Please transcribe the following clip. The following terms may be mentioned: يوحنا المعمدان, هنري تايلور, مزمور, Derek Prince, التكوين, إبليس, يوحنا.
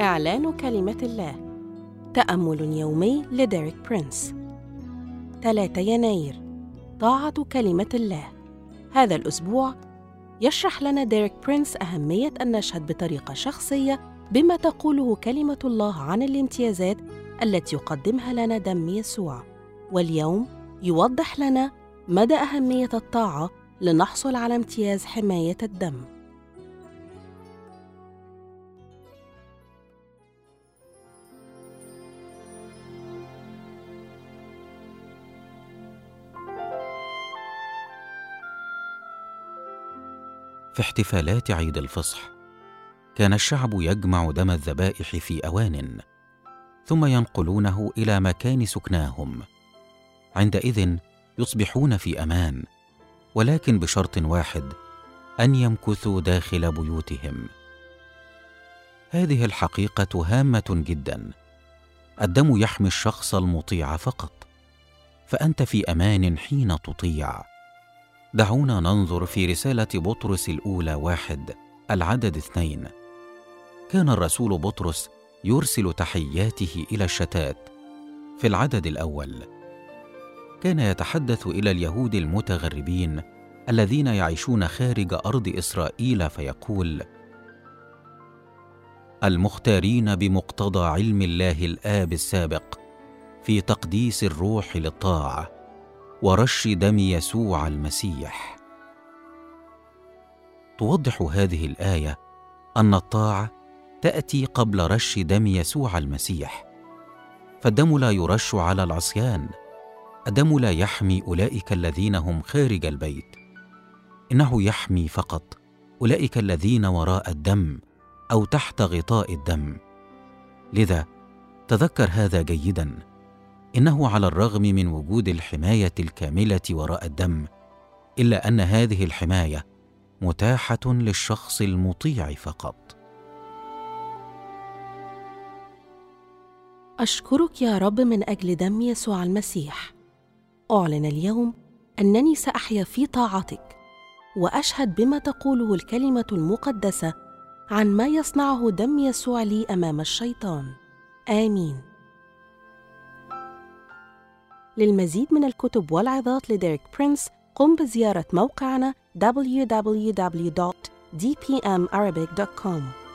إعلان كلمة الله، تأمل يومي لديريك برينس. 3 يناير، طاعة كلمة الله. هذا الأسبوع يشرح لنا ديريك برينس أهمية أن نشهد بطريقة شخصية بما تقوله كلمة الله عن الامتيازات التي يقدمها لنا دم يسوع. واليوم يوضح لنا مدى أهمية الطاعة لنحصل على امتياز حماية الدم. في احتفالات عيد الفصح، كان الشعب يجمع دم الذبائح في أوان، ثم ينقلونه إلى مكان سكناهم. عندئذ يصبحون في أمان، ولكن بشرط واحد: أن يمكثوا داخل بيوتهم. هذه الحقيقة هامة جدا. الدم يحمي الشخص المطيع فقط، فأنت في أمان حين تطيع. دعونا ننظر في رسالة بطرس الأولى 1 العدد 2. كان الرسول بطرس يرسل تحياته إلى الشتات. في العدد الأول كان يتحدث إلى اليهود المتغربين الذين يعيشون خارج أرض إسرائيل، فيقول: المختارين بمقتضى علم الله الآب السابق في تقديس الروح للطاعة ورش دم يسوع المسيح. توضح هذه الآية أن الطاعة تأتي قبل رش دم يسوع المسيح، فالدم لا يرش على العصيان. الدم لا يحمي أولئك الذين هم خارج البيت، إنه يحمي فقط أولئك الذين وراء الدم أو تحت غطاء الدم. لذا تذكر هذا جيداً، إنه على الرغم من وجود الحماية الكاملة وراء الدم، إلا أن هذه الحماية متاحة للشخص المطيع فقط. أشكرك يا رب من أجل دم يسوع المسيح. أعلن اليوم أنني سأحيا في طاعتك، وأشهد بما تقوله الكلمة المقدسة عن ما يصنعه دم يسوع لي أمام الشيطان. آمين. للمزيد من الكتب والعظات لديريك برينس، قم بزيارة موقعنا www.dpmarabic.com.